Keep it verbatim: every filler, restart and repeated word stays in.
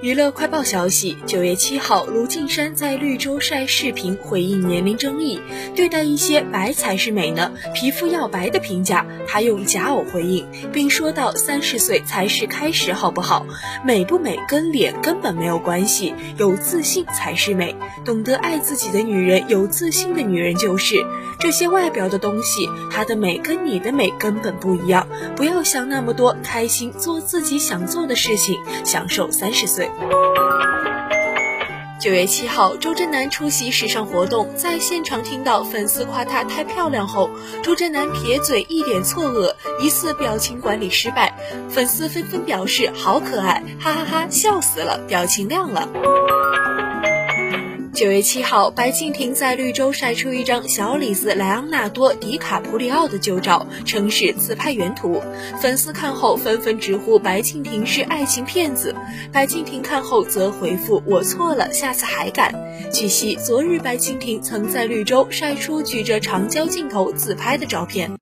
娱乐快报消息，九月七号，卢靖姗在绿洲晒视频回应年龄争议，对待一些白才是美呢，皮肤要白的评价，她用假偶回应，并说到三十岁才是开始好不好？美不美跟脸根本没有关系，有自信才是美，懂得爱自己的女人，有自信的女人就是。这些外表的东西，她的美跟你的美根本不一样，不要想那么多，开心做自己想做的事情，享受三十岁。九月七号，周震南出席时尚活动，在现场听到粉丝夸她太漂亮后，周震南撇嘴，一脸错愕，疑似表情管理失败。粉丝纷纷表示好可爱，哈哈哈，笑死了，表情亮了。九月七号，白敬亭在绿洲晒出一张小李子莱昂纳多·迪卡普里奥的旧照，称是自拍原图。粉丝看后纷纷直呼白敬亭是爱情骗子，白敬亭看后则回复我错了，下次还敢。据悉，昨日白敬亭曾在绿洲晒出举着长焦镜头自拍的照片。